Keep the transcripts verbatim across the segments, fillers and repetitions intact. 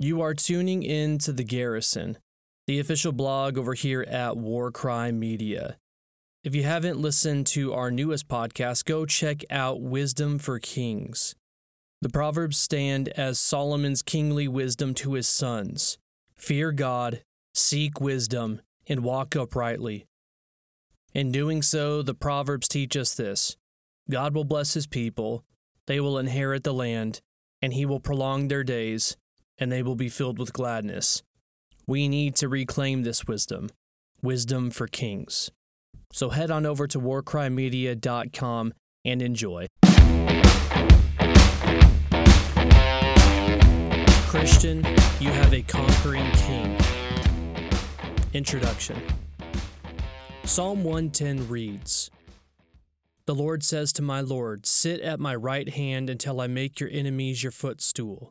You are tuning in to The Garrison, the official blog over here at War Cry Media. If you haven't listened to our newest podcast, go check out Wisdom for Kings. The Proverbs stand as Solomon's kingly wisdom to his sons. Fear God, seek wisdom, and walk uprightly. In doing so, the Proverbs teach us this: God will bless his people, they will inherit the land, and he will prolong their days, and they will be filled with gladness. We need to reclaim this wisdom, wisdom for kings. So head on over to war cry media dot com and enjoy. Christian, you have a conquering king. Introduction. Psalm one ten reads, "The Lord says to my Lord, sit at my right hand until I make your enemies your footstool.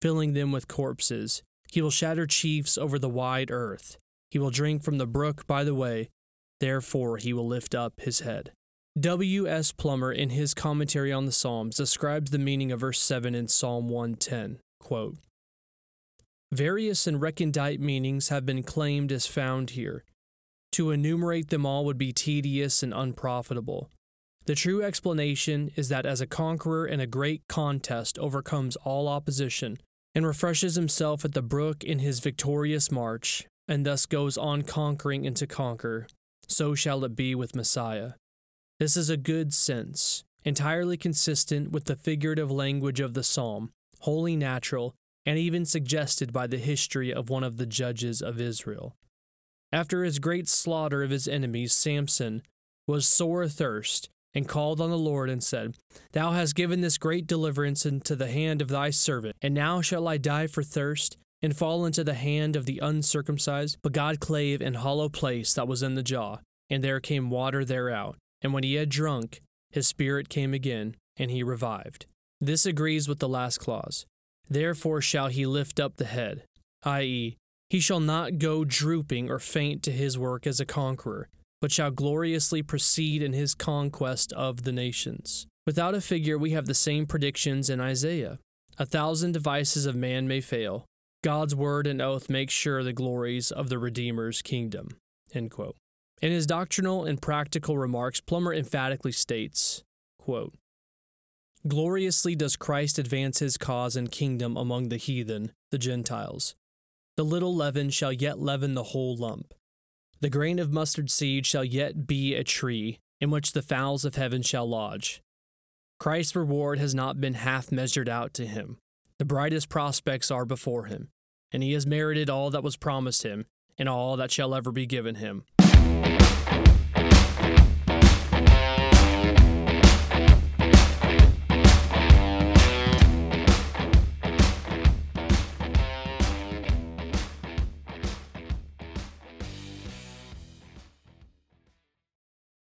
filling them with corpses. He will shatter chiefs over the wide earth. He will drink from the brook by the way. Therefore he will lift up his head." W. S. Plummer, in his commentary on the Psalms, describes the meaning of verse seven in Psalm one ten, quote, "Various and recondite meanings have been claimed as found here. To enumerate them all would be tedious and unprofitable. The true explanation is that as a conqueror in a great contest overcomes all opposition and refreshes himself at the brook in his victorious march, and thus goes on conquering and to conquer, so shall it be with Messiah. This is a good sense, entirely consistent with the figurative language of the psalm, wholly natural, and even suggested by the history of one of the judges of Israel. After his great slaughter of his enemies, Samson was sore athirst, and called on the Lord and said, Thou hast given this great deliverance into the hand of thy servant, and now shall I die for thirst, and fall into the hand of the uncircumcised? But God clave an hollow place that was in the jaw, and there came water thereout. And when he had drunk, his spirit came again, and he revived." This agrees with the last clause. "Therefore shall he lift up the head," that is, he shall not go drooping or faint to his work as a conqueror, but shall gloriously proceed in his conquest of the nations. Without a figure, we have the same predictions in Isaiah. A thousand devices of man may fail. God's word and oath make sure the glories of the Redeemer's kingdom." End quote. In his doctrinal and practical remarks, Plummer emphatically states, quote, "Gloriously does Christ advance his cause and kingdom among the heathen, the Gentiles. The little leaven shall yet leaven the whole lump. The grain of mustard seed shall yet be a tree, in which the fowls of heaven shall lodge. Christ's reward has not been half measured out to him. The brightest prospects are before him, and he has merited all that was promised him, and all that shall ever be given him.